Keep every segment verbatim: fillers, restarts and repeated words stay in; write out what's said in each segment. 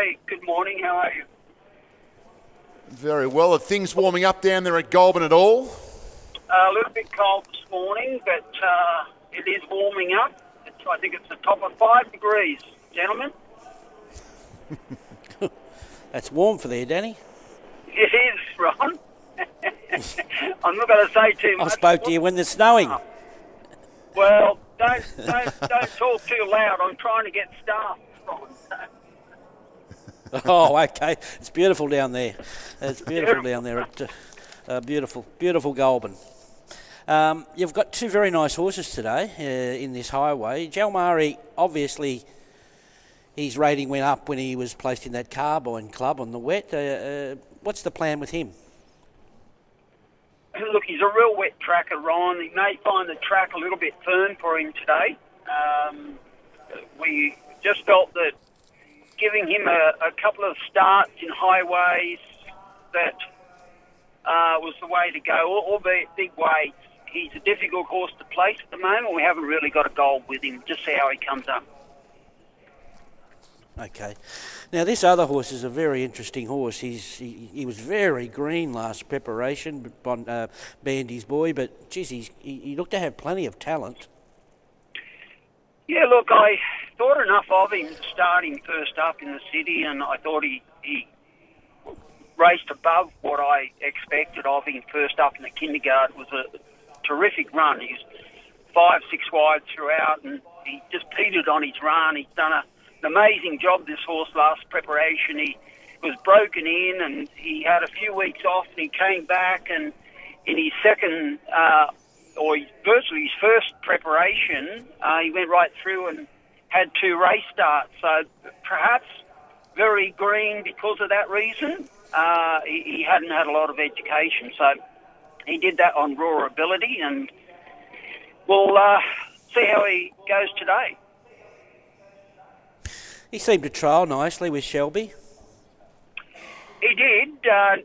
Hey, good morning. How are you? Very well. Are things warming up down there at Goulburn at all? Uh, a little bit cold this morning, but uh, it is warming up. It's, I think it's the top of five degrees, gentlemen. That's warm for there, Danny. It is, Ron. I'm not going to say too much. I spoke to you when it's snowing. Oh. Well, don't, don't, don't talk too loud. I'm trying to get staff, Ron. Oh, okay. It's beautiful down there. It's beautiful down there. At, uh, uh, beautiful, beautiful Goulburn. Um, you've got two very nice horses today uh, in this highway. Jalmari, obviously, his rating went up when he was placed in that Carbine Club on the wet. Uh, uh, what's the plan with him? Look, he's a real wet tracker, Ron. He may find the track a little bit firm for him today. Um, we just felt that giving him a, a couple of starts in highways that uh, was the way to go, albeit big weights. He's a difficult horse to place at the moment. We haven't really got a goal with him. Just see how he comes up. Okay. Now, this other horse is a very interesting horse. He's He, he was very green last preparation, uh, Bandy's boy, but, geez, he's, he, he looked to have plenty of talent. Yeah, look, I thought enough of him to start him first up in the city, and I thought he, he raced above what I expected of him first up in the kindergarten. It was a terrific run. He was five, six wide throughout, and he just petered on his run. He's done a, an amazing job, this horse, last preparation. He was broken in, and he had a few weeks off, and he came back, and in his second... Uh, or virtually his first preparation, uh, he went right through and had two race starts. So perhaps very green because of that reason. Uh, he, he hadn't had a lot of education. So he did that on raw ability, and we'll uh, see how he goes today. He seemed to trail nicely with Shelby. He did. Uh,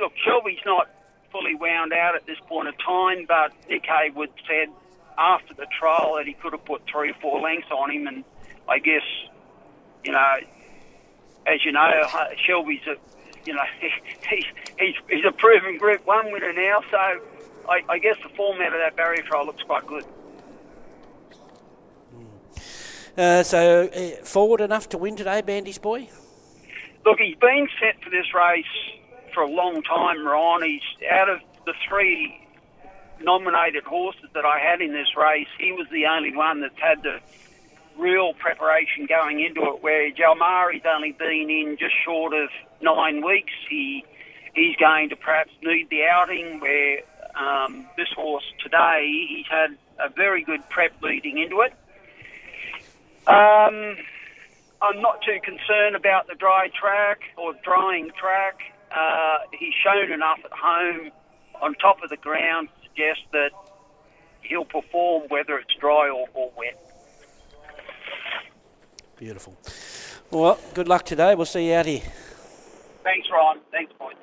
look, Shelby's not fully wound out at this point of time, but Nick Haywood said after the trial that he could have put three or four lengths on him, and I guess, you know, as you know, Shelby's a, you know, he's he's, he's a proven Group One winner now, so I, I guess the format of that barrier trial looks quite good. Uh, so uh, forward enough to win today, Bandy's boy? Look, he's been set for this race for a long time, Ron. He's out of the three nominated horses that I had in this race, he was the only one that's had the real preparation going into it, where Jalmari's only been in just short of nine weeks. He he's going to perhaps need the outing, where um, this horse today, he's had a very good prep leading into it. Um, I'm not too concerned about the dry track or drying track. Uh, he's shown enough at home on top of the ground to suggest that he'll perform whether it's dry or, or wet. Beautiful. Well, good luck today. We'll see you out here. Thanks, Ron. Thanks, boys.